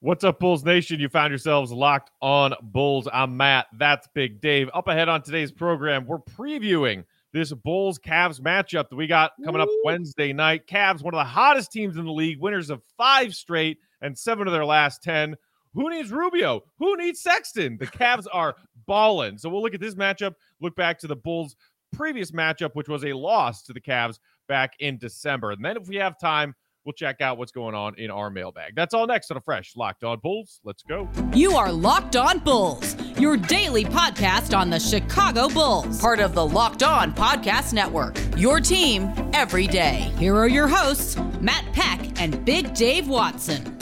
What's up, Bulls Nation? You found yourselves locked on Bulls. I'm Matt. That's Big Dave. Up ahead on today's program, we're previewing this Bulls-Cavs matchup that we got coming up Wednesday night. Cavs, one of the hottest teams in the league, winners of 5 straight and 7 of their last 10. Who needs Rubio? Who needs Sexton? The Cavs are balling. So we'll look at this matchup, look back to the Bulls' previous matchup, which was a loss to the Cavs back in December. And then if we have time, we'll check out what's going on in our mailbag. That's all next on a fresh Locked On Bulls. Let's go. You are Locked On Bulls, your daily podcast on the Chicago Bulls, part of the Locked On Podcast Network, your team every day. Here are your hosts, Matt Peck and Big Dave Watson.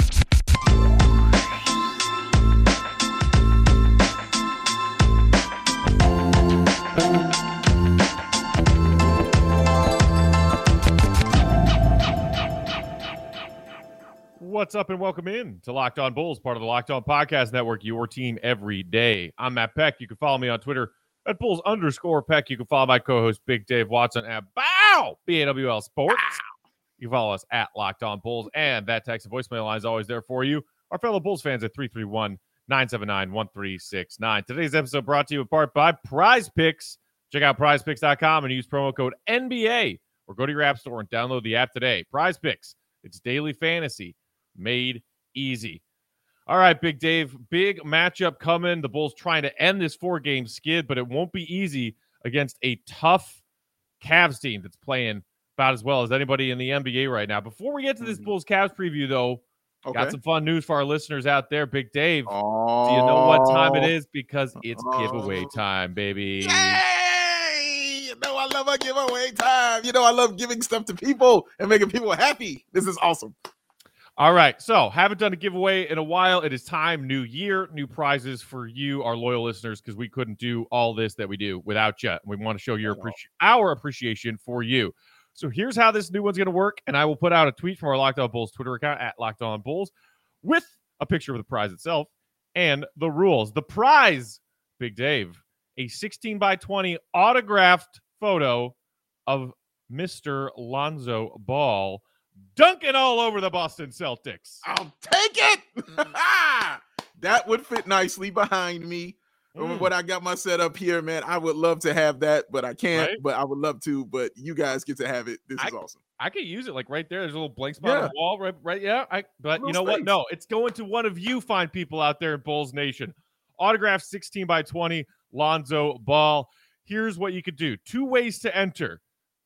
What's up and welcome in to Locked On Bulls, part of the Locked On Podcast Network, your team every day. I'm Matt Peck. You can follow me on Twitter at Bulls_Peck. You can follow my co-host Big Dave Watson at Bow, B-A-W-L Sports. Bow. You can follow us at Locked On Bulls, and that text and voicemail line is always there for you. Our fellow Bulls fans at 331-979-1369. Today's episode brought to you in part by PrizePicks. Check out PrizePicks.com and use promo code NBA, or go to your app store and download the app today. PrizePicks, it's daily fantasy made easy. All right, Big Dave, big matchup coming. The Bulls trying to end this 4-game skid, but it won't be easy against a tough Cavs team that's playing about as well as anybody in the NBA right now. Before we get to this Bulls-Cavs preview, though, got some fun news for our listeners out there. Big Dave, do you know what time it is? Because it's giveaway time, baby. Yay! You know I love a giveaway time. You know I love giving stuff to people and making people happy. This is awesome. All right, so haven't done a giveaway in a while. It is time, new year, new prizes for you, our loyal listeners, because we couldn't do all this that we do without you. We want to show your our appreciation for you. So here's how this new one's going to work, and I will put out a tweet from our Locked On Bulls Twitter account, at Locked On Bulls, with a picture of the prize itself and the rules. The prize, Big Dave, a 16x20 autographed photo of Mr. Lonzo Ball dunking all over the Boston Celtics. I'll take it. That would fit nicely behind me. When I got my set up here, man, I would love to have that, but I can't, right? But I would love to, but you guys get to have it. This is awesome. I could use it like right there. There's a little blank spot on the wall, right? Yeah. But you know what? No, it's going to one of you fine people out there in Bulls Nation. Autograph 16x20 Lonzo Ball. Here's what you could do. 2 ways to enter.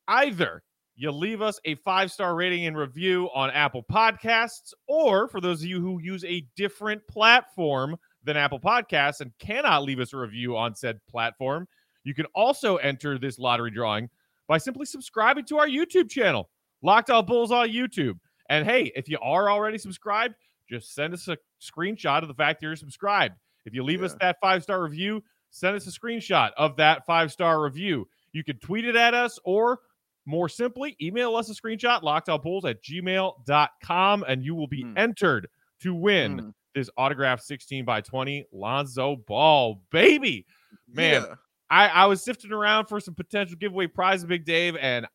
Either you leave us a 5-star rating and review on Apple Podcasts, or for those of you who use a different platform than Apple Podcasts and cannot leave us a review on said platform, you can also enter this lottery drawing by simply subscribing to our YouTube channel, Locked On Bulls on YouTube. And hey, if you are already subscribed, just send us a screenshot of the fact that you're subscribed. If you leave us that 5-star review, send us a screenshot of that 5-star review. You can tweet it at us, or more simply, email us a screenshot, lockedonbulls@gmail.com, and you will be entered to win this autographed 16x20 Lonzo Ball, baby. Man, I was sifting around for some potential giveaway prizes, Big Dave, and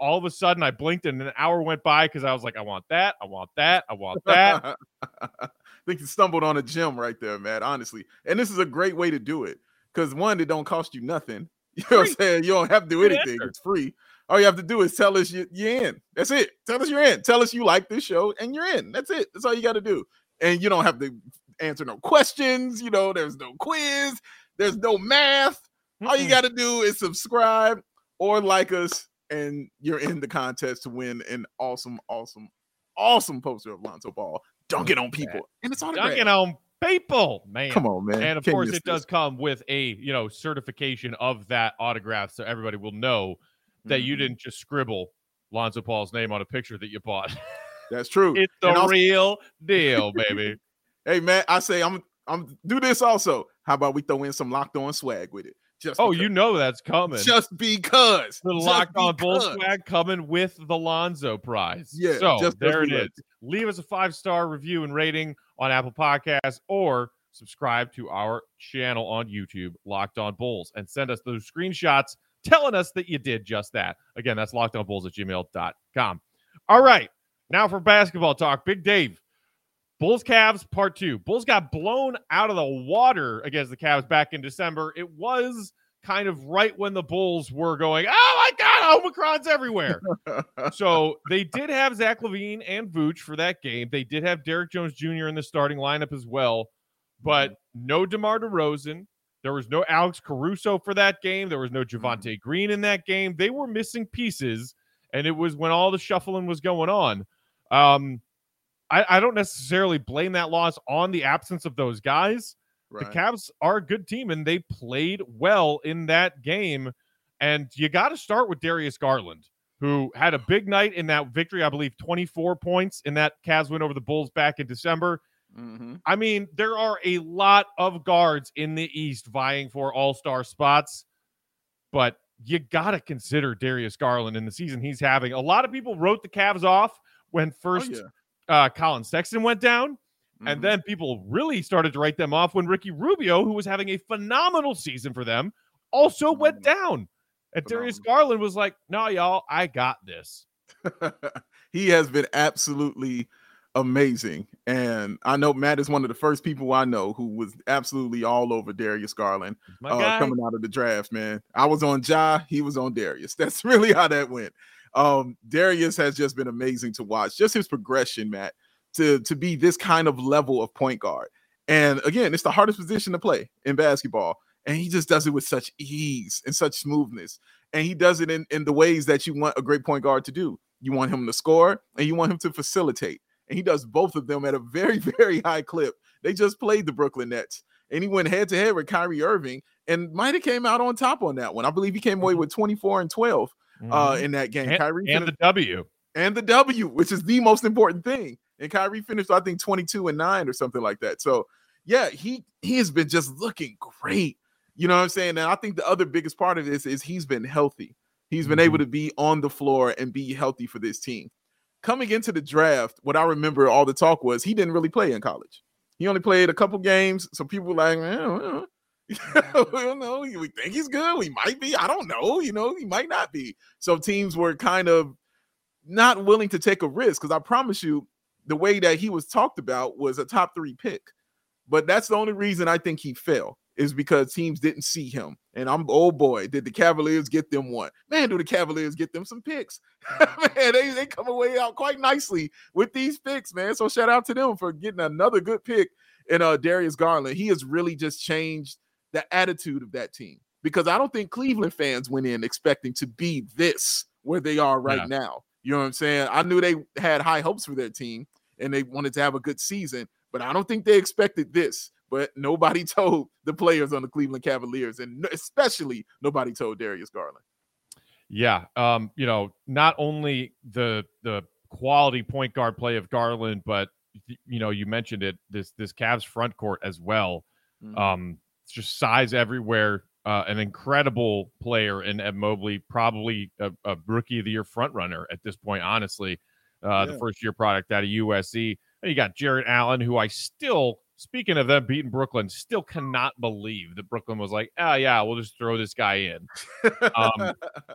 all of a sudden I blinked and an hour went by because I was like, I want that. I think you stumbled on a gem right there, Matt, honestly. And this is a great way to do it because, one, it don't cost you nothing. You know what I'm saying? You don't have to do anything. It's free. All you have to do is tell us you're in. That's it. Tell us you're in. Tell us you like this show, and you're in. That's it. That's all you got to do. And you don't have to answer no questions. You know, there's no quiz. There's no math. All you got to do is subscribe or like us, and you're in the contest to win an awesome, awesome, awesome poster of Lonzo Ball dunking on people. And it's autographed. Dunking on people, man. Come on, man. And, of course, it does come with a, certification of that autograph, so everybody will know that you didn't just scribble Lonzo Ball's name on a picture that you bought. That's true. It's the real deal, baby. Hey, man, I say I'm do this also. How about we throw in some Locked On swag with it? You know that's coming. Just because. The Locked On Bull swag coming with the Lonzo prize. Yeah. So there it is. Leave us a 5-star review and rating on Apple Podcasts, or subscribe to our channel on YouTube, Locked On Bulls, and send us those screenshots telling us that you did just that. Again, that's LockedOnBulls@gmail.com. All right, now for basketball talk. Big Dave, Bulls-Cavs part two. Bulls got blown out of the water against the Cavs back in December. It was kind of right when the Bulls were going, oh, my God, Omicron's everywhere. So they did have Zach LaVine and Vooch for that game. They did have Derrick Jones Jr. in the starting lineup as well, but no DeMar DeRozan. There was no Alex Caruso for that game. There was no Javonte Green in that game. They were missing pieces, and it was when all the shuffling was going on. I don't necessarily blame that loss on the absence of those guys. Right. The Cavs are a good team, and they played well in that game. And you got to start with Darius Garland, who had a big night in that victory, I believe 24 points in that Cavs win over the Bulls back in December. Mm-hmm. I mean, there are a lot of guards in the East vying for all-star spots, but you got to consider Darius Garland in the season he's having. A lot of people wrote the Cavs off when first Collin Sexton went down, and then people really started to write them off when Ricky Rubio, who was having a phenomenal season for them, also went down. And Darius Garland was like, no, y'all, I got this. He has been absolutely amazing. And I know Matt is one of the first people I know who was absolutely all over Darius Garland coming out of the draft, man. I was on Ja, he was on Darius. That's really how that went. Darius has just been amazing to watch. Just his progression, Matt, to be this kind of level of point guard. And again, it's the hardest position to play in basketball. And he just does it with such ease and such smoothness. And he does it in the ways that you want a great point guard to do. You want him to score and you want him to facilitate. And he does both of them at a very, very high clip. They just played the Brooklyn Nets, and he went head-to-head with Kyrie Irving and might have came out on top on that one. I believe he came away with 24 and 12 in that game. Kyrie and finished, the W, which is the most important thing. And Kyrie finished, I think, 22 and 9 or something like that. So, yeah, he has been just looking great. You know what I'm saying? And I think the other biggest part of this is he's been healthy. He's been able to be on the floor and be healthy for this team. Coming into the draft, what I remember all the talk was he didn't really play in college. He only played a couple games. So people were like, I don't know. We think he's good. We might be. I don't know. You know, he might not be. So teams were kind of not willing to take a risk because I promise you the way that he was talked about was a top three pick. But that's the only reason I think he fell is because teams didn't see him. And did the Cavaliers get them one? Man, do the Cavaliers get them some picks? Man, they come away out quite nicely with these picks, man. So shout out to them for getting another good pick in Darius Garland. He has really just changed the attitude of that team because I don't think Cleveland fans went in expecting to be this where they are right now. You know what I'm saying? I knew they had high hopes for their team and they wanted to have a good season, but I don't think they expected this. But nobody told the players on the Cleveland Cavaliers, and especially nobody told Darius Garland. Yeah, you know, not only the quality point guard play of Garland, but you know, you mentioned it, this Cavs front court as well. It's just size everywhere. An incredible player in Ed Mobley, probably a rookie of the year front runner at this point. Honestly, the first year product out of USC. And you got Jared Allen, who I still. Speaking of them beating Brooklyn, still cannot believe that Brooklyn was like, oh, yeah, we'll just throw this guy in.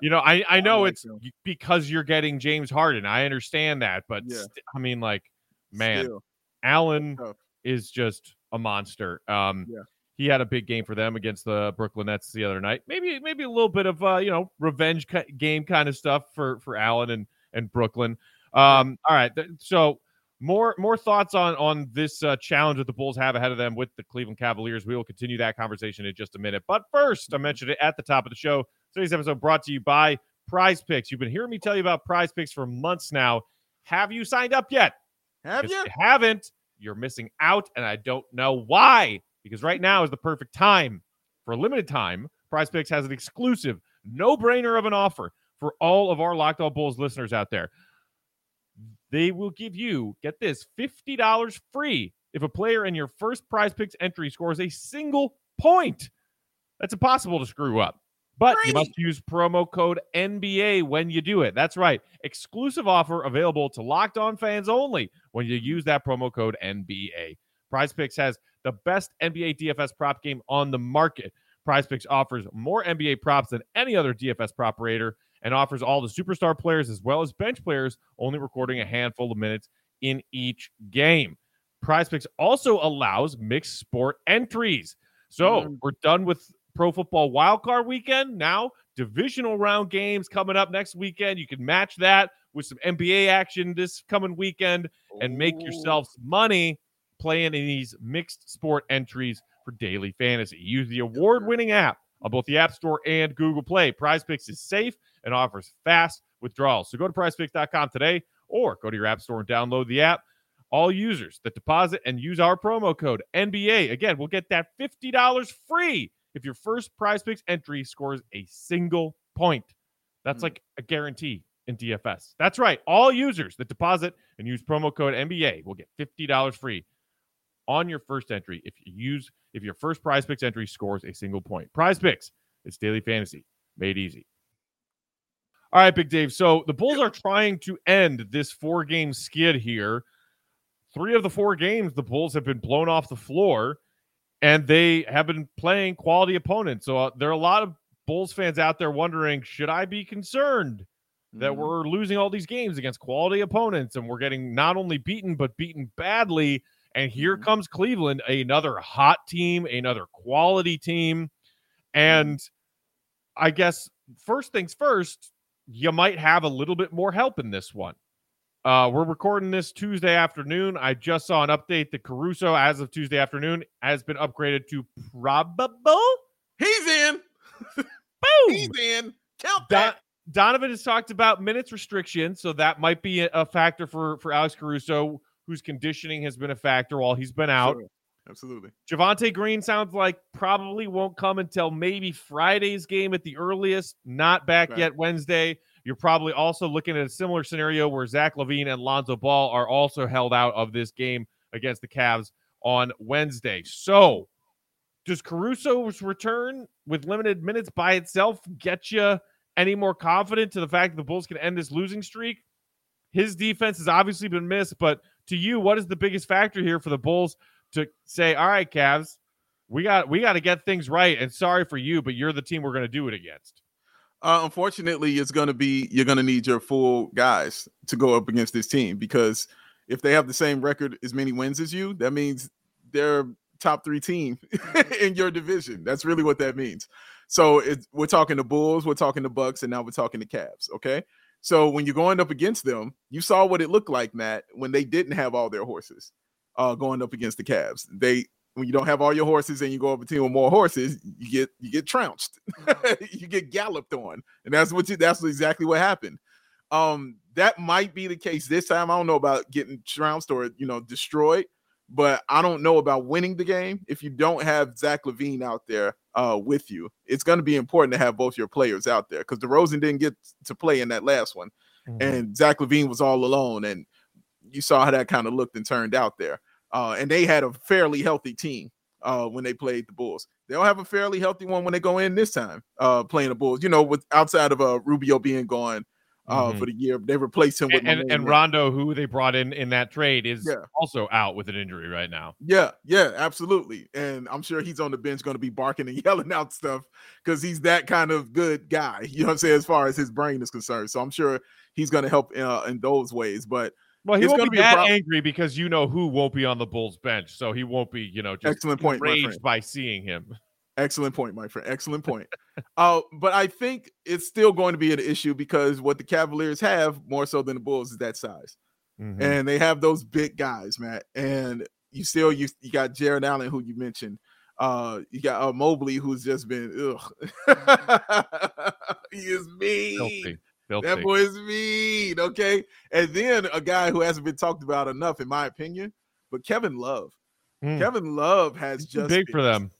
You know, I know it's because you're getting James Harden. I understand that. But, I mean, like, man, Allen is just a monster. He had a big game for them against the Brooklyn Nets the other night. Maybe a little bit of, you know, revenge game kind of stuff for Allen and Brooklyn. All right. So. More thoughts on this challenge that the Bulls have ahead of them with the Cleveland Cavaliers. We will continue that conversation in just a minute. But first, I mentioned it at the top of the show. Today's episode brought to you by PrizePicks. You've been hearing me tell you about PrizePicks for months now. Have you signed up yet? Have you? If you haven't, you're missing out, and I don't know why. Because right now is the perfect time. For a limited time, PrizePicks has an exclusive no-brainer of an offer for all of our Locked On Bulls listeners out there. They will give you, get this, $50 free if a player in your first PrizePicks entry scores a single point. That's impossible to screw up. But you must use promo code NBA when you do it. That's right. Exclusive offer available to Locked On fans only when you use that promo code NBA. PrizePicks has the best NBA DFS prop game on the market. PrizePicks offers more NBA props than any other DFS prop rater, and offers all the superstar players as well as bench players, only recording a handful of minutes in each game. PrizePicks also allows mixed sport entries. So we're done with Pro Football Wildcard Weekend. Now divisional round games coming up next weekend. You can match that with some NBA action this coming weekend and make yourselves money playing in these mixed sport entries for daily fantasy. Use the award-winning app on both the App Store and Google Play. PrizePicks is safe and offers fast withdrawals. So go to PrizePicks.com today or go to your App Store and download the app. All users that deposit and use our promo code NBA, again, will get that $50 free if your first PrizePicks entry scores a single point. That's like a guarantee in DFS. That's right. All users that deposit and use promo code NBA will get $50 free on your first entry if your first PrizePicks entry scores a single point. PrizePicks, it's daily fantasy made easy. All right, Big Dave. So the Bulls are trying to end this 4-game skid here. 3 of the 4 games, the Bulls have been blown off the floor, and they have been playing quality opponents. So there are a lot of Bulls fans out there wondering, should I be concerned that we're losing all these games against quality opponents and we're getting not only beaten, but beaten badly? And here comes Cleveland, another hot team, another quality team. And I guess first things first, you might have a little bit more help in this one. We're recording this Tuesday afternoon. I just saw an update that Caruso, as of Tuesday afternoon, has been upgraded to probable. He's in. Boom. He's in. Count that. Donovan has talked about minutes restriction, so that might be a factor for Alex Caruso, whose conditioning has been a factor while he's been out. Sure. Absolutely. Javonte Green sounds like probably won't come until maybe Friday's game at the earliest. Not back yet Wednesday. You're probably also looking at a similar scenario where Zach LaVine and Lonzo Ball are also held out of this game against the Cavs on Wednesday. So does Caruso's return with limited minutes by itself get you any more confident to the fact that the Bulls can end this losing streak? His defense has obviously been missed, but to you, what is the biggest factor here for the Bulls to say, all right, Cavs, we got to get things right, and sorry for you, but you're the team we're going to do it against? Unfortunately, you're going to need your full guys to go up against this team, because if they have the same record as many wins as you, that means they're top 3 team in your division. That's really what that means. So we're talking the Bulls, we're talking the Bucks, and now we're talking the Cavs. Okay. So when you're going up against them, you saw what it looked like, Matt, when they didn't have all their horses going up against the Cavs. When you don't have all your horses and you go up a team with more horses, you get trounced, you get galloped on, and that's exactly what happened. That might be the case this time. I don't know about getting trounced or destroyed, but I don't know about winning the game if you don't have Zach LaVine out there with you. It's going to be important to have both your players out there, because DeRozan didn't get to play in that last one, and Zach LaVine was all alone, and you saw how that kind of looked and turned out there. And they had a fairly healthy team when they played the Bulls. They don't have a fairly healthy one when they go in this time playing the Bulls. With outside of Rubio being gone for the year, they replaced him with and Rondo, who they brought in that trade, is also out with an injury right now. Yeah, absolutely. And I'm sure he's on the bench going to be barking and yelling out stuff, because he's that kind of good guy. You know what I'm saying, as far as his brain is concerned. So I'm sure he's going to help in those ways, but. Well, he won't be that angry, because who won't be on the Bulls bench, so he won't be, just excellent point, enraged by seeing him. Excellent point, my friend. Excellent point. But I think it's still going to be an issue, because what the Cavaliers have more so than the Bulls is that size, and they have those big guys, Matt. And you got Jared Allen, who you mentioned. You got Mobley, who's just been he is mean. Filthy. That boy is mean, okay? And then a guy who hasn't been talked about enough, in my opinion, but Kevin Love. Kevin Love has just big for them.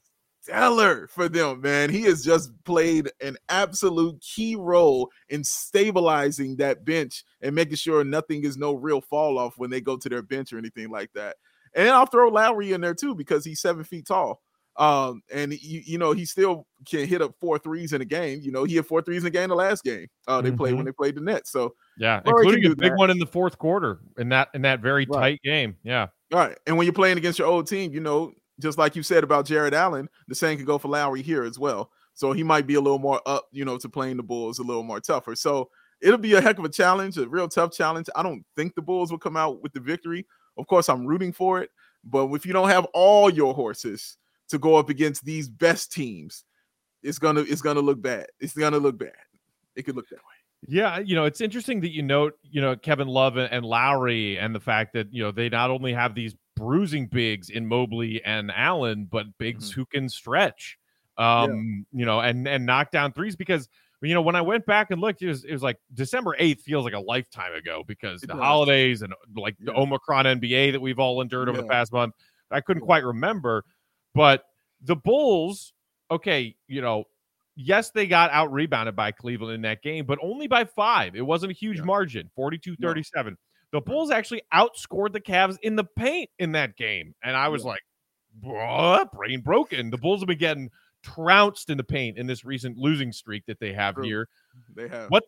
Stellar for them, man. He has just played an absolute key role in stabilizing that bench and making sure no real fall off when they go to their bench or anything like that. And I'll throw Lowry in there too, because he's 7 feet tall. And he still can hit up 4 threes in a game. He had 4 threes in a game the last game when they played the Nets. So Lowry, including a big one in the fourth quarter in that very tight game. Yeah. All right. And when you're playing against your old team, just like you said about Jared Allen, the same could go for Lowry here as well. So he might be a little more up, to playing the Bulls a little more tougher. So it'll be a heck of a challenge, a real tough challenge. I don't think the Bulls will come out with the victory. Of course, I'm rooting for it. But if you don't have all your horses to go up against these best teams, it's gonna look bad. It's gonna look bad. It could look that way. Yeah, you know, it's interesting that you note, you know, Kevin Love and Lowry, and the fact that, you know, they not only have these bruising bigs in Mobley and Allen, but bigs who can stretch, you know, and knock down threes. Because, you know, when I went back and looked, it was like December 8th feels like a lifetime ago, because the holidays and like the Omicron NBA that we've all endured over the past month. I couldn't quite remember, but the Bulls, okay, you know, yes, they got out rebounded by Cleveland in that game, but only by 5. It wasn't a huge margin, 42-37. No. The Bulls actually outscored the Cavs in the paint in that game. And I was like, brain broken. The Bulls have been getting trounced in the paint in this recent losing streak that they have here. They have. What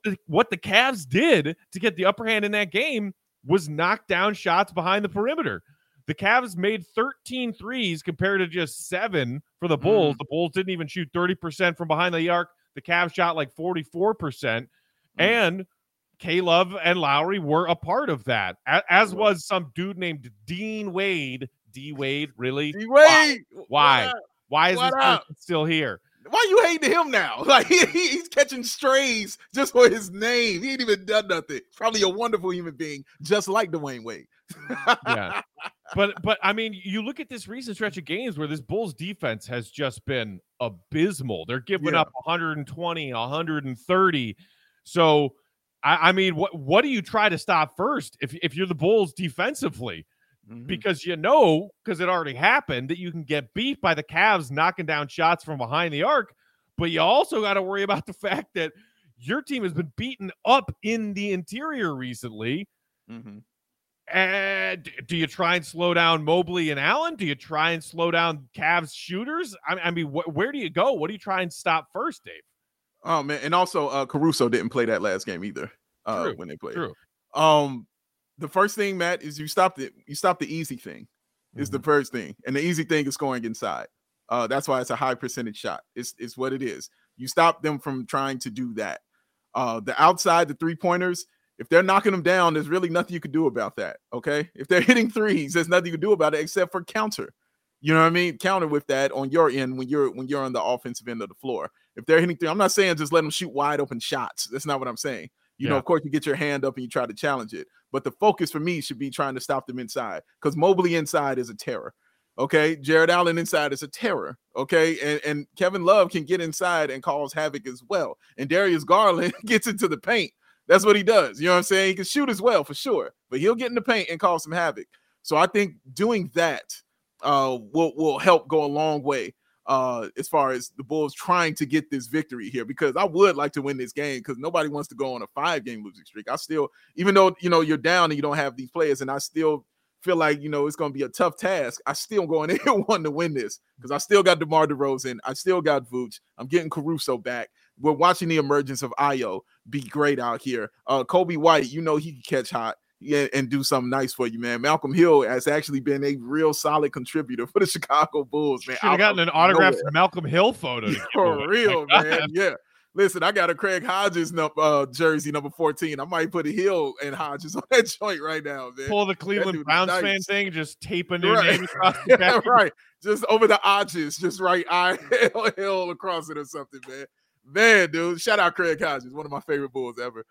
the Cavs did to get the upper hand in that game was knock down shots behind the perimeter. The Cavs made 13 threes compared to just 7 for the Bulls. The Bulls didn't even shoot 30% from behind the arc. The Cavs shot like 44%. And K-Love and Lowry were a part of that, as was some dude named Dean Wade. D. Wade, really? D. Wade! Why? Why is he still here? Why you hating him now? Like, he's catching strays just for his name. He ain't even done nothing. Probably a wonderful human being, just like Dwayne Wade. Yeah. But I mean, you look at this recent stretch of games where this Bulls defense has just been abysmal. They're giving up 120, 130. So, I mean, what do you try to stop first if you're the Bulls defensively? Because you know, because it already happened, that you can get beat by the Cavs knocking down shots from behind the arc, but you also got to worry about the fact that your team has been beaten up in the interior recently. And do you try and slow down Mobley and Allen? Do you try and slow down Cavs shooters? I mean, where do you go? What do you try and stop first, Dave? Oh, man. And also, Caruso didn't play that last game either when they played. True. The first thing, Matt, is you stopped it. You stopped the easy thing is the first thing. And the easy thing is scoring inside. That's why it's a high percentage shot. It's what it is. You stop them from trying to do that. The outside, the three-pointers, if they're knocking them down, there's really nothing you could do about that, okay? If they're hitting threes, there's nothing you can do about it except for counter. You know what I mean? Counter with that on your end when you're on the offensive end of the floor. If they're hitting three, I'm not saying just let them shoot wide open shots. That's not what I'm saying. You know, of course, you get your hand up and you try to challenge it. But the focus for me should be trying to stop them inside, because Mobley inside is a terror, okay? Jared Allen inside is a terror, okay? And Kevin Love can get inside and cause havoc as well. And Darius Garland gets into the paint. That's what he does. You know what I'm saying? He can shoot as well, for sure. But he'll get in the paint and cause some havoc. So I think doing that will help go a long way as far as the Bulls trying to get this victory here, because I would like to win this game, because nobody wants to go on a 5-game losing streak. I still, even though, you know, you're down and you don't have these players, and I still feel like, you know, it's going to be a tough task, I still going in here wanting to win this, because I still got DeMar DeRozan. I still got Vooch. I'm getting Caruso back. We're watching the emergence of Ayo be great out here. Coby White, you know, he can catch hot and do something nice for you, man. Malcolm Hill has actually been a real solid contributor for the Chicago Bulls, man. Should have gotten an autographed Malcolm Hill photo. Yeah, for real, man. Yeah. Listen, I got a Craig Hodges jersey, number 14. I might put a Hill and Hodges on that joint right now, man. Pull the Cleveland Browns fan thing, just tape a new name across the back. Right. Just over the Hodges, just write I-L-L across it or something, man. Man, dude, shout out Craig Hodges, one of my favorite Bulls ever.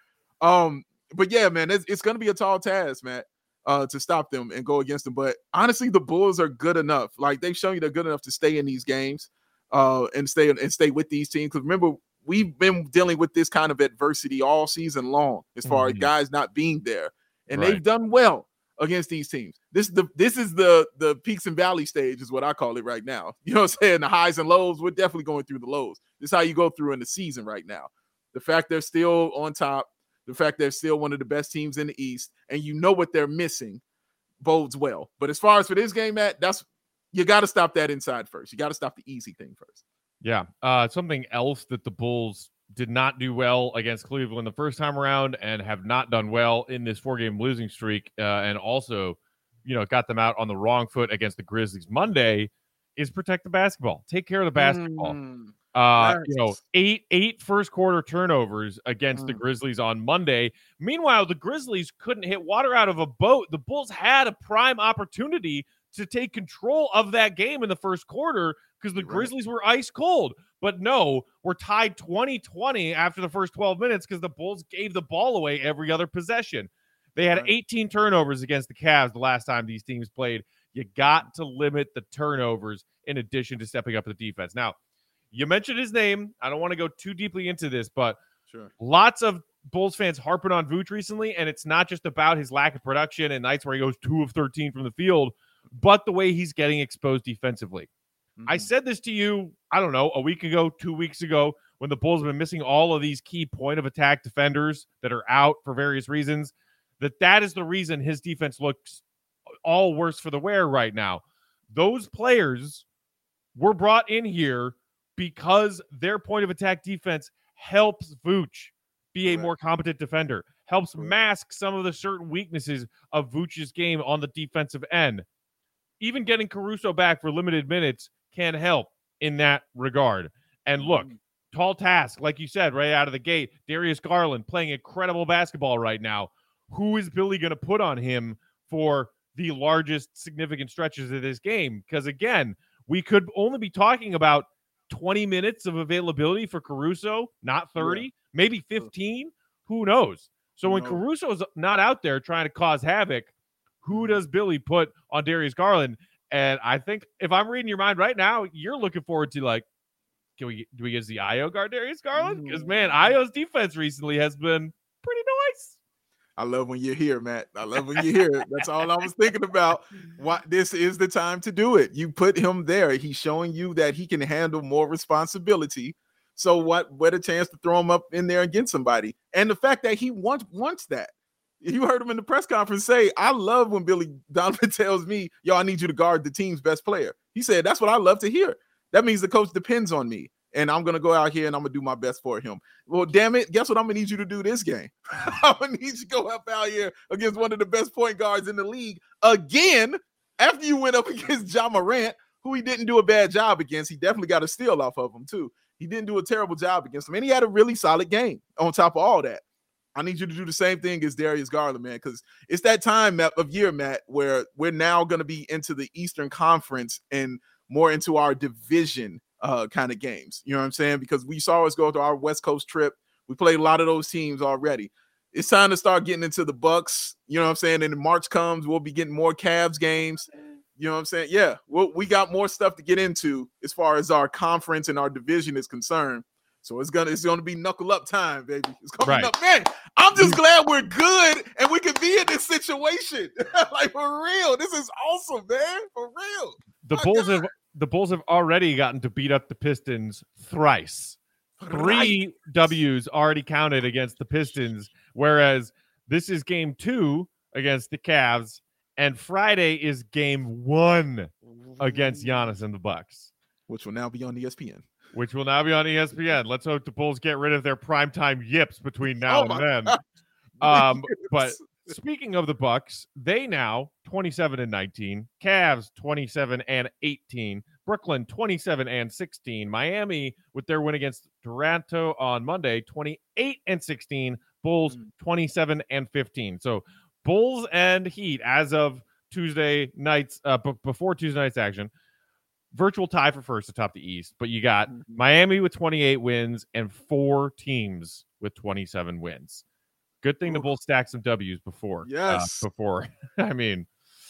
But yeah, man, it's going to be a tall task, Matt, to stop them and go against them. But honestly, the Bulls are good enough. Like, they've shown you they're good enough to stay in these games and stay with these teams. Because remember, we've been dealing with this kind of adversity all season long as far as guys not being there. And they've done well against these teams. This is the peaks and valley stage is what I call it right now. You know what I'm saying? The highs and lows, we're definitely going through the lows. This is how you go through in the season right now. The fact they're still on top, the fact they're still one of the best teams in the East, and you know what they're missing, bodes well. But as far as for this game, Matt, you got to stop that inside first. You got to stop the easy thing first. Yeah. Something else that the Bulls did not do well against Cleveland the first time around and have not done well in this 4-game losing streak, and also, you know, got them out on the wrong foot against the Grizzlies Monday, is protect the basketball. Take care of the basketball. You know, eight first quarter turnovers against the Grizzlies on Monday. Meanwhile, the Grizzlies couldn't hit water out of a boat. The Bulls had a prime opportunity to take control of that game in the first quarter because the Grizzlies were ice cold. But no, we're tied 20-20 after the first 12 minutes because the Bulls gave the ball away every other possession. They had 18 turnovers against the Cavs the last time these teams played. You got to limit the turnovers in addition to stepping up the defense. Now, you mentioned his name. I don't want to go too deeply into this, but lots of Bulls fans harping on Vooch recently, and it's not just about his lack of production and nights where he goes 2 of 13 from the field, but the way he's getting exposed defensively. I said this to you, I don't know, a week ago, 2 weeks ago, when the Bulls have been missing all of these key point-of-attack defenders that are out for various reasons, that is the reason his defense looks all worse for the wear right now. Those players were brought in here because their point-of-attack defense helps Vooch be a more competent defender, helps mask some of the certain weaknesses of Vooch's game on the defensive end. Even getting Caruso back for limited minutes can help in that regard. And look, tall task, like you said, right out of the gate. Darius Garland playing incredible basketball right now. Who is Billy going to put on him for the largest significant stretches of this game? Because, again, we could only be talking about 20 minutes of availability for Caruso, not 30, maybe 15. Who knows? So when Caruso's not out there trying to cause havoc, who does Billy put on Darius Garland? And I think if I'm reading your mind right now, you're looking forward to, like, do we get the Ayo guard Darius Garland? Because, man, Ayo's defense recently has been pretty nice. I love when you're here, Matt. I love when you're here. That's all I was thinking about. Why, this is the time to do it. You put him there. He's showing you that he can handle more responsibility. So what better chance to throw him up in there and get somebody? And the fact that he wants that. You heard him in the press conference say, I love when Billy Donovan tells me, yo, I need you to guard the team's best player. He said, that's what I love to hear. That means the coach depends on me. And I'm going to go out here and I'm going to do my best for him. Well, damn it. Guess what I'm going to need you to do this game? I'm going to need you to go up out here against one of the best point guards in the league again after you went up against Ja Morant, who he didn't do a bad job against. He definitely got a steal off of him, too. He didn't do a terrible job against him. And he had a really solid game on top of all that. I need you to do the same thing as Darius Garland, man, because it's that time of year, Matt, where we're now going to be into the Eastern Conference and more into our division kind of games. You know what I'm saying? Because we saw us go to our West Coast trip. We played a lot of those teams already. It's time to start getting into the Bucks. You know what I'm saying? And March comes, we'll be getting more Cavs games. You know what I'm saying? Yeah, we got more stuff to get into as far as our conference and our division is concerned. So it's gonna be knuckle up time, baby. It's coming up, man. I'm just glad we're good and we can be in this situation. Like, for real, this is awesome, man. For real, the Bulls have already gotten to beat up the Pistons thrice. 3 W's already counted against the Pistons, whereas this is game 2 against the Cavs, and Friday is game 1 against Giannis and the Bucks, which will now be on ESPN. Which will now be on ESPN. Let's hope the Bulls get rid of their primetime yips between now and then. But speaking of the Bucks, they now 27-19, Cavs 27-18, Brooklyn 27-16, Miami with their win against Toronto on Monday 28-16, Bulls 27-15. So Bulls and Heat as of Tuesday night's before Tuesday night's action. Virtual tie for first atop the East, but you got Miami with 28 wins and 4 teams with 27 wins. Good thing the Bulls stacked some W's before. Yes. I mean.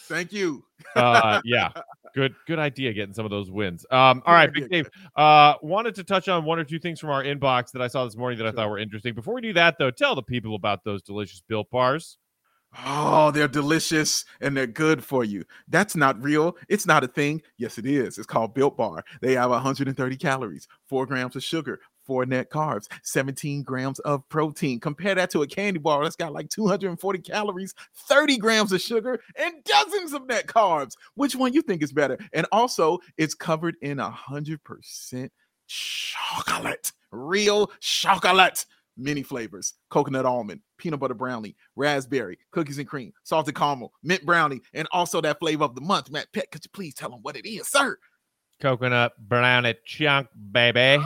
Thank you. Yeah. Good idea getting some of those wins. All right, Big Dave. Wanted to touch on one or two things from our inbox that I saw this morning that I thought were interesting. Before we do that, though, tell the people about those delicious Built Bars. Oh, they're delicious and they're good for you. That's not real. It's not a thing. Yes, it is. It's called Built Bar. They have 130 calories, 4 grams of sugar, 4 net carbs, 17 grams of protein. Compare that to a candy bar that's got like 240 calories, 30 grams of sugar, and dozens of net carbs. Which one you think is better? And also, it's covered in 100% chocolate, real chocolate. Many flavors: coconut almond, peanut butter brownie, raspberry, cookies and cream, salted caramel, mint brownie, and also that flavor of the month. Matt Peck, could you please tell them what it is, sir? Coconut brownie chunk, baby.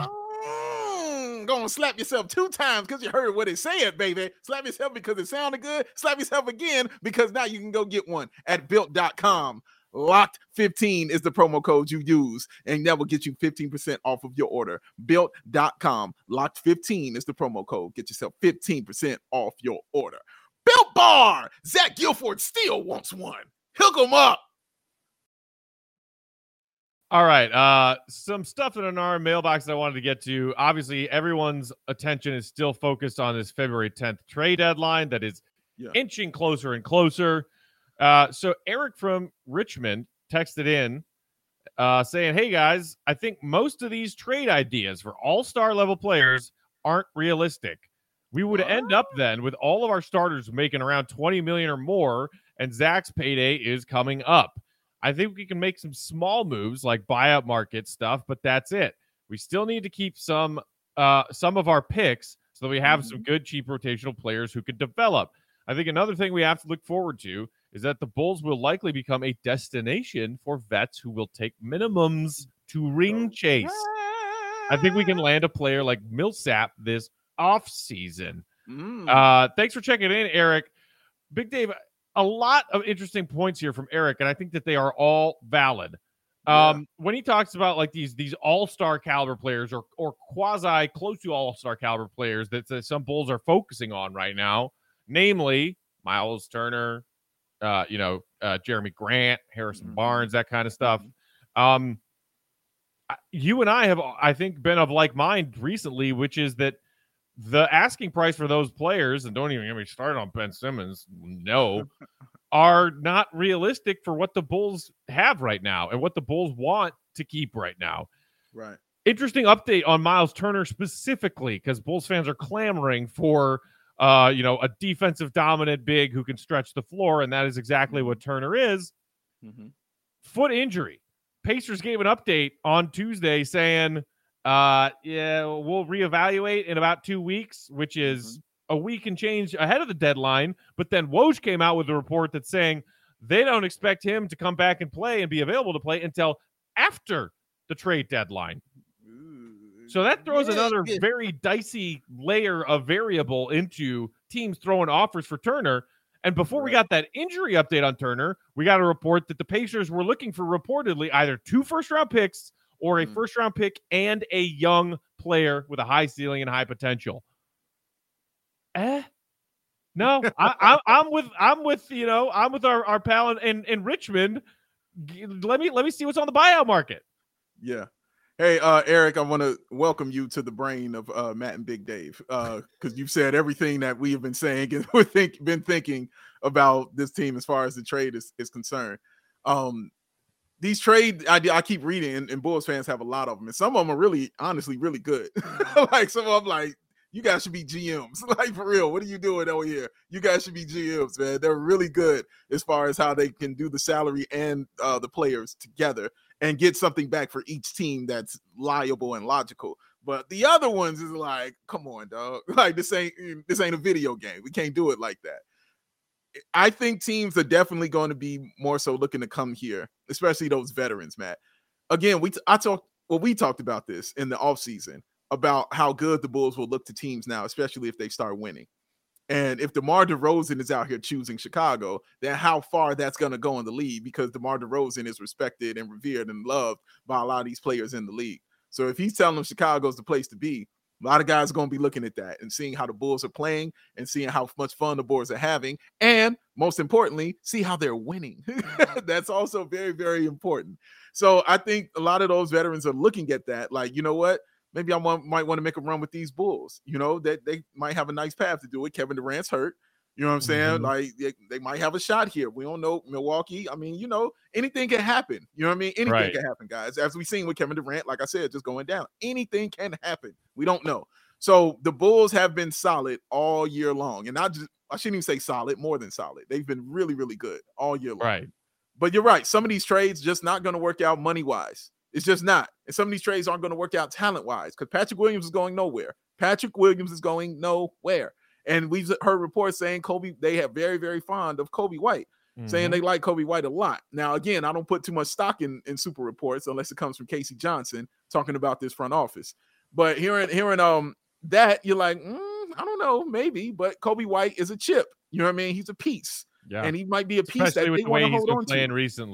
Gonna slap yourself 2 times because you heard what it said, baby. Slap yourself because it sounded good. Slap yourself again because now you can go get one at built.com. Locked 15 is the promo code you use, and that will get you 15% off of your order. Built.com. Locked 15 is the promo code. Get yourself 15% off your order. Built Bar. Zach Guilford still wants one. Hook him up. All right. Some stuff in our mailbox that I wanted to get to. Obviously, everyone's attention is still focused on this February 10th trade deadline that is inching closer and closer. So Eric from Richmond texted in saying, hey, guys, I think most of these trade ideas for all-star level players aren't realistic. We would end up then with all of our starters making around $20 million or more, and Zach's payday is coming up. I think we can make some small moves like buyout market stuff, but that's it. We still need to keep some of our picks so that we have some good, cheap rotational players who could develop. I think another thing we have to look forward to is that the Bulls will likely become a destination for vets who will take minimums to ring chase. I think we can land a player like Millsap this offseason. Thanks for checking in, Eric. Big Dave, a lot of interesting points here from Eric, and I think that they are all valid. When he talks about like these all-star caliber players or quasi close to all-star caliber players that some Bulls are focusing on right now, namely Miles Turner, Jeremy Grant, Harrison Barnes, that kind of stuff. You and I have, I think, been of like mind recently, which is that the asking price for those players, and don't even get me started on Ben Simmons, are not realistic for what the Bulls have right now and what the Bulls want to keep right now. Right. Interesting update on Miles Turner specifically, because Bulls fans are clamoring for a defensive dominant big who can stretch the floor, and that is exactly what Turner is. Foot injury. Pacers gave an update on Tuesday saying, we'll reevaluate in about 2 weeks, which is a week and change ahead of the deadline. But then Woj came out with a report that's saying they don't expect him to come back and play and be available to play until after the trade deadline. So that throws another very dicey layer of variable into teams throwing offers for Turner. And before we got that injury update on Turner, we got a report that the Pacers were looking for reportedly either 2 first-round picks or a first-round pick and a young player with a high ceiling and high potential. No, I'm with our pal in Richmond. Let me see what's on the buyout market. Yeah. Hey, Eric, I want to welcome you to the brain of Matt and Big Dave, because you've said everything that we have been saying and we've been thinking about this team as far as the trade is concerned. These trade, I keep reading, and Bulls fans have a lot of them. And some of them are really, honestly, really good. Like, some of them, like, you guys should be GMs. Like, for real, what are you doing over here? You guys should be GMs, man. They're really good as far as how they can do the salary and the players together and get something back for each team that's liable and logical. But the other ones is like, come on, dog. Like, this ain't a video game. We can't do it like that. I think teams are definitely going to be more so looking to come here, especially those veterans, Matt. Again, we talked about this in the offseason about how good the Bulls will look to teams now, especially if they start winning. And if DeMar DeRozan is out here choosing Chicago, then how far that's going to go in the league, because DeMar DeRozan is respected and revered and loved by a lot of these players in the league. So if he's telling them Chicago's the place to be, a lot of guys are going to be looking at that and seeing how the Bulls are playing and seeing how much fun the Bulls are having. And most importantly, see how they're winning. That's also very, very important. So I think a lot of those veterans are looking at that like, you know what? Maybe I might want to make a run with these Bulls. You know, that they might have a nice path to do it. Kevin Durant's hurt. You know what I'm saying? Like, they might have a shot here. We don't know. Milwaukee, I mean, anything can happen. You know what I mean? Anything can happen, guys. As we've seen with Kevin Durant, like I said, just going down. Anything can happen. We don't know. So the Bulls have been solid all year long. And I shouldn't even say solid, more than solid. They've been really, really good all year long. Right. But you're right. Some of these trades just not going to work out money-wise. It's just not. And some of these trades aren't going to work out talent-wise because Patrick Williams is going nowhere. And we've heard reports saying they have very, very fond of Coby White, saying they like Coby White a lot. Now, again, I don't put too much stock in super reports unless it comes from Casey Johnson talking about this front office. But hearing that, you're like, I don't know, maybe. But Coby White is a chip. You know what I mean? He's a piece. Yeah. And he might be a piece. Especially that they want to hold on to. Especially with the way he's been playing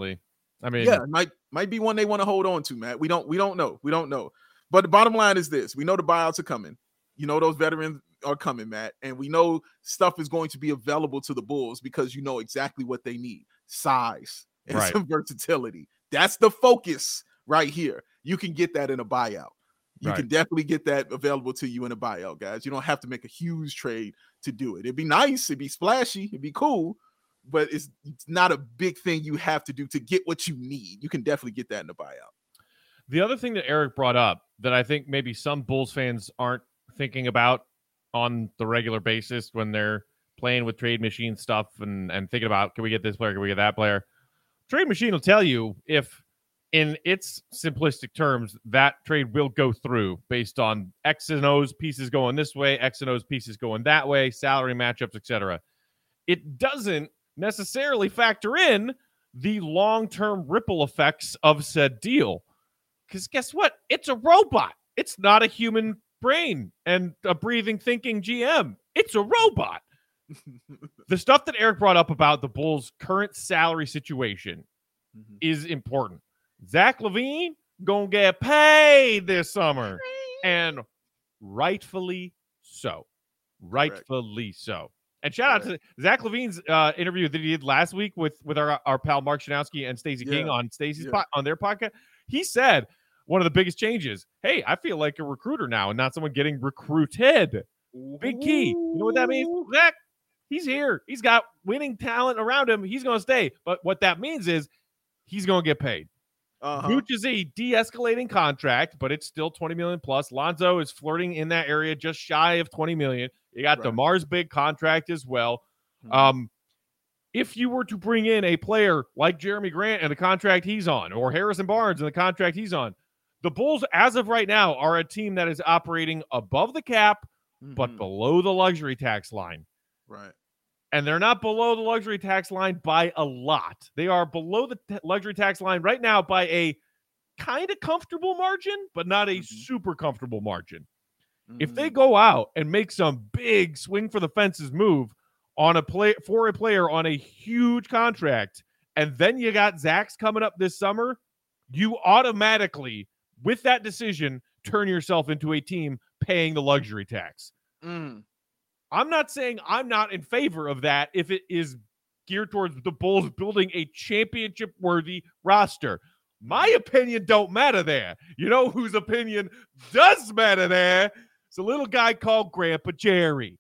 recently. I mean, yeah, it might be one they want to hold on to, Matt. We don't know. But the bottom line is this: we know the buyouts are coming. You know those veterans are coming, Matt, and we know stuff is going to be available to the Bulls because you know exactly what they need: size and some versatility. That's the focus right here. You can get that in a buyout. You can definitely get that available to you in a buyout, guys. You don't have to make a huge trade to do it. It'd be nice. It'd be splashy. It'd be cool. But it's not a big thing you have to do to get what you need. You can definitely get that in a buyout. The other thing that Eric brought up that I think maybe some Bulls fans aren't thinking about on the regular basis when they're playing with trade machine stuff and thinking about, can we get this player? Can we get that player? Trade machine will tell you if, in its simplistic terms, that trade will go through based on X and O's pieces going this way, X and O's pieces going that way, salary matchups, etc. It doesn't necessarily factor in the long-term ripple effects of said deal. Because guess what? It's a robot. It's not a human brain and a breathing, thinking GM. It's a robot. The stuff that Eric brought up about the Bulls' current salary situation is important. Zach LaVine gonna get paid this summer, and rightfully so. Rightfully so. And shout out to Zach LaVine's interview that he did last week with our pal Mark Shanowski and Stacey King on Stacey's on their podcast. He said one of the biggest changes. Hey, I feel like a recruiter now, and not someone getting recruited. Big key. You know what that means? Zach, he's here. He's got winning talent around him. He's gonna stay. But what that means is he's gonna get paid. Vooch is a de-escalating contract, but it's still $20 million plus. Lonzo is flirting in that area, just shy of $20 million. You got DeMar's big contract as well. If you were to bring in a player like Jeremy Grant and the contract he's on, or Harrison Barnes and the contract he's on, the Bulls, as of right now, are a team that is operating above the cap, but below the luxury tax line. Right. And they're not below the luxury tax line by a lot. They are below the luxury tax line right now by a kind of comfortable margin, but not a super comfortable margin. If they go out and make some big swing for the fences move on a play for a player on a huge contract, and then you got Zach's coming up this summer, you automatically, with that decision, turn yourself into a team paying the luxury tax. I'm not saying I'm not in favor of that if it is geared towards the Bulls building a championship-worthy roster. My opinion don't matter there. You know whose opinion does matter there? It's a little guy called Grandpa Jerry.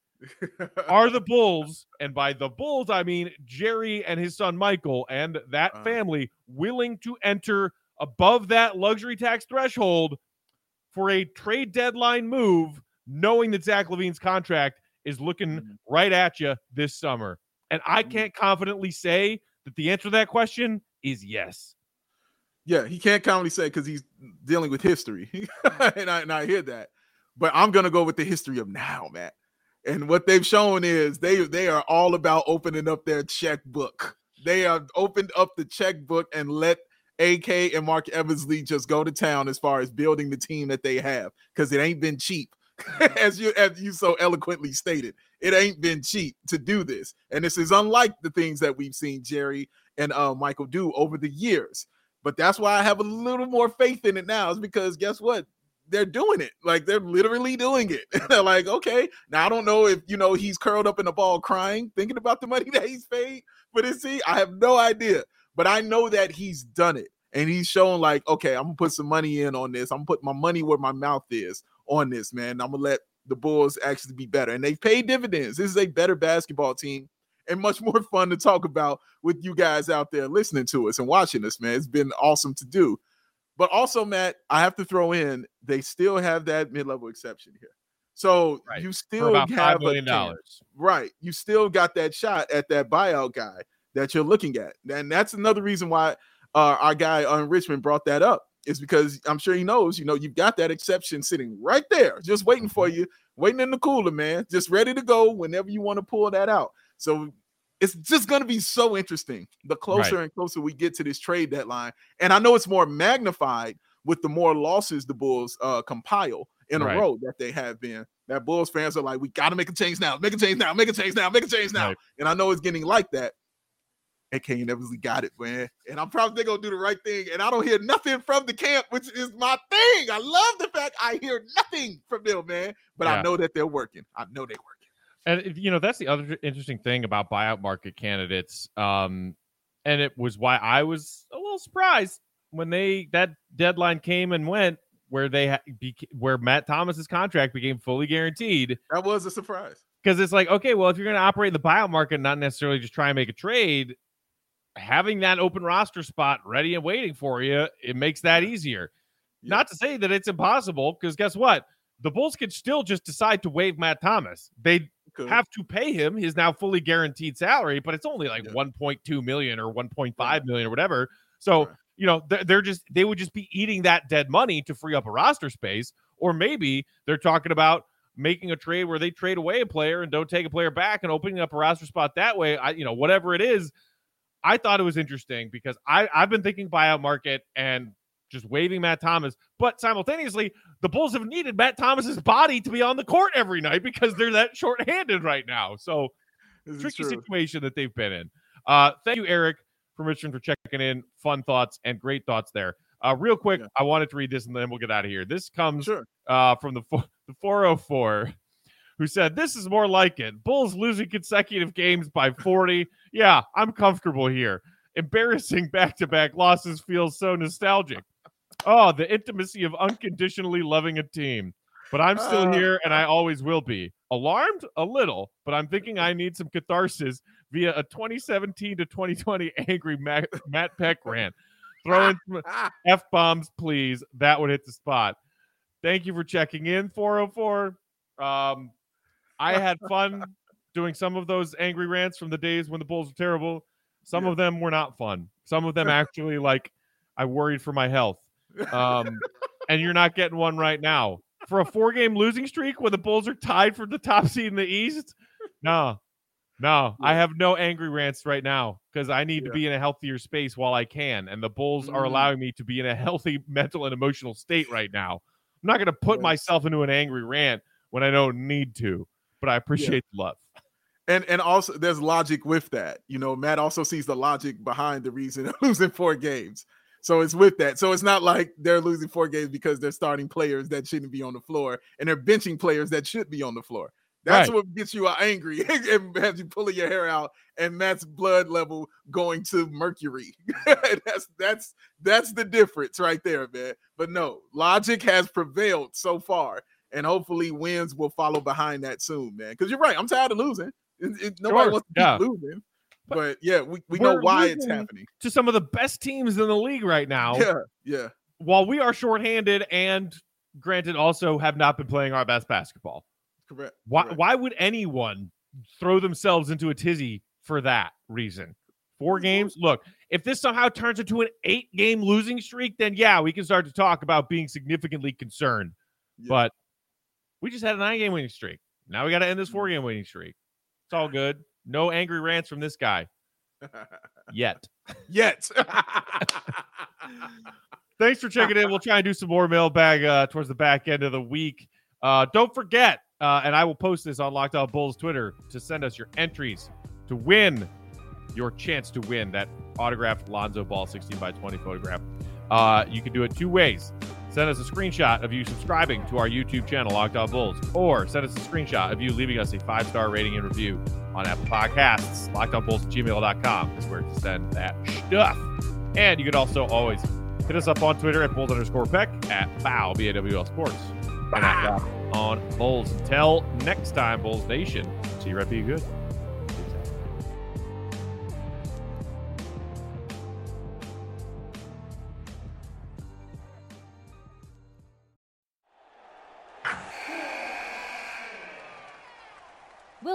Are the Bulls, and by the Bulls, I mean Jerry and his son Michael and that family, willing to enter above that luxury tax threshold for a trade deadline move, knowing that Zach LaVine's contract is looking right at you this summer? And I can't confidently say that the answer to that question is yes. Yeah, he can't confidently say because he's dealing with history. and I hear that. But I'm going to go with the history of now, Matt. And what they've shown is they are all about opening up their checkbook. They have opened up the checkbook and let AK and Mark Eversley just go to town as far as building the team that they have, because it ain't been cheap. As you so eloquently stated, it ain't been cheap to do this, and this is unlike the things that we've seen Jerry and Michael do over the years. But that's why I have a little more faith in it now, is because guess what? They're doing it. Like, they're literally doing it. They're like, okay, now I don't know if you know he's curled up in a ball crying, thinking about the money that he's paid for this season. I have no idea, but I know that he's done it, and he's shown like, okay, I'm gonna put some money in on this. I'm gonna put my money where my mouth is on this, man. I'm gonna let the Bulls actually be better, and they've paid dividends. This is a better basketball team and much more fun to talk about with you guys out there listening to us and watching us, man. It's been awesome to do. But also, Matt, I have to throw in, they still have that mid-level exception here, so you still about have $5 million, right? You still got that shot at that buyout guy that you're looking at. And that's another reason why our guy on Richmond brought that up, is because I'm sure he knows, you know, you've got that exception sitting right there, just waiting for you, waiting in the cooler, man, just ready to go whenever you want to pull that out. So it's just going to be so interesting the closer and closer we get to this trade deadline. And I know it's more magnified with the more losses the Bulls compile in a row that they have been. That Bulls fans are like, we got to make a change now, make a change now, make a change now, make a change now. And I know it's getting like that. that Kane Eversley got it, man. And I'm probably going to do the right thing. And I don't hear nothing from the camp, which is my thing. I love the fact I hear nothing from them, man. But yeah. I know that they're working. I know they're working. And, you know, that's the other interesting thing about buyout market candidates. And it was why I was a little surprised when that deadline came and went where where Matt Thomas's contract became fully guaranteed. That was a surprise. Because it's like, okay, well, if you're going to operate in the buyout market, not necessarily just try and make a trade, having that open roster spot ready and waiting for you, it makes that easier. Yes. Not to say that it's impossible, because guess what? The Bulls could still just decide to waive Matt Thomas. They have to pay him his now fully guaranteed salary, but it's only like $1.2 million or $1.5 million or whatever. So, you know, they would just be eating that dead money to free up a roster space. Or maybe they're talking about making a trade where they trade away a player and don't take a player back and opening up a roster spot that way. Whatever it is. I thought it was interesting because I've been thinking buyout market and just waiving Matt Thomas, but simultaneously the Bulls have needed Matt Thomas's body to be on the court every night because they're that shorthanded right now. So tricky situation that they've been in. Thank you, Eric, from Richmond for checking in. Fun thoughts and great thoughts there. Real quick, I wanted to read this and then we'll get out of here. This comes from the 404 who said, this is more like it. Bulls losing consecutive games by 40. Yeah, I'm comfortable here. Embarrassing back-to-back losses feels so nostalgic. Oh, the intimacy of unconditionally loving a team. But I'm still here, and I always will be. Alarmed? A little, but I'm thinking I need some catharsis via a 2017 to 2020 angry Matt Peck rant. Throw in some F-bombs, please. That would hit the spot. Thank you for checking in, 404. I had fun doing some of those angry rants from the days when the Bulls were terrible. Some of them were not fun. Some of them actually, I worried for my health. And you're not getting one right now for a 4-game losing streak when the Bulls are tied for the top seed in the East. No, I have no angry rants right now because I need to be in a healthier space while I can. And the Bulls are allowing me to be in a healthy mental and emotional state right now. I'm not going to put myself into an angry rant when I don't need to, but I appreciate the love. And also there's logic with that. You know, Matt also sees the logic behind the reason of losing 4 games. So it's with that. So it's not like they're losing 4 games because they're starting players that shouldn't be on the floor and they're benching players that should be on the floor. That's what gets you angry and has you pulling your hair out and Matt's blood level going to mercury. That's the difference right there, man. But no, logic has prevailed so far and hopefully wins will follow behind that soon, man. Because you're right. I'm tired of losing. Nobody wants to keep losing. But we know why it's happening to some of the best teams in the league right now. Yeah. While we are shorthanded and granted also have not been playing our best basketball. Correct. Why would anyone throw themselves into a tizzy for that reason? 4 games. Look, if this somehow turns into an 8-game losing streak, then we can start to talk about being significantly concerned. Yeah. But we just had a 9-game winning streak. Now we got to end this 4-game winning streak. It's all good. No angry rants from this guy. Yet. Thanks for checking in. We'll try and do some more mailbag towards the back end of the week. Don't forget, and I will post this on Locked On Bulls Twitter, to send us your entries to win your chance to win that autographed Lonzo Ball 16x20 photograph. You can do it 2 ways. Send us a screenshot of you subscribing to our YouTube channel, Locked On Bulls, or send us a screenshot of you leaving us a 5-star rating and review on Apple Podcasts. LockedOnBulls@gmail.com is where to send that stuff. And you can also always hit us up on Twitter at Bulls_Peck, at BAWL, BAWL Sports, and at Locked On Bulls. Until next time, Bulls Nation, see you right be good.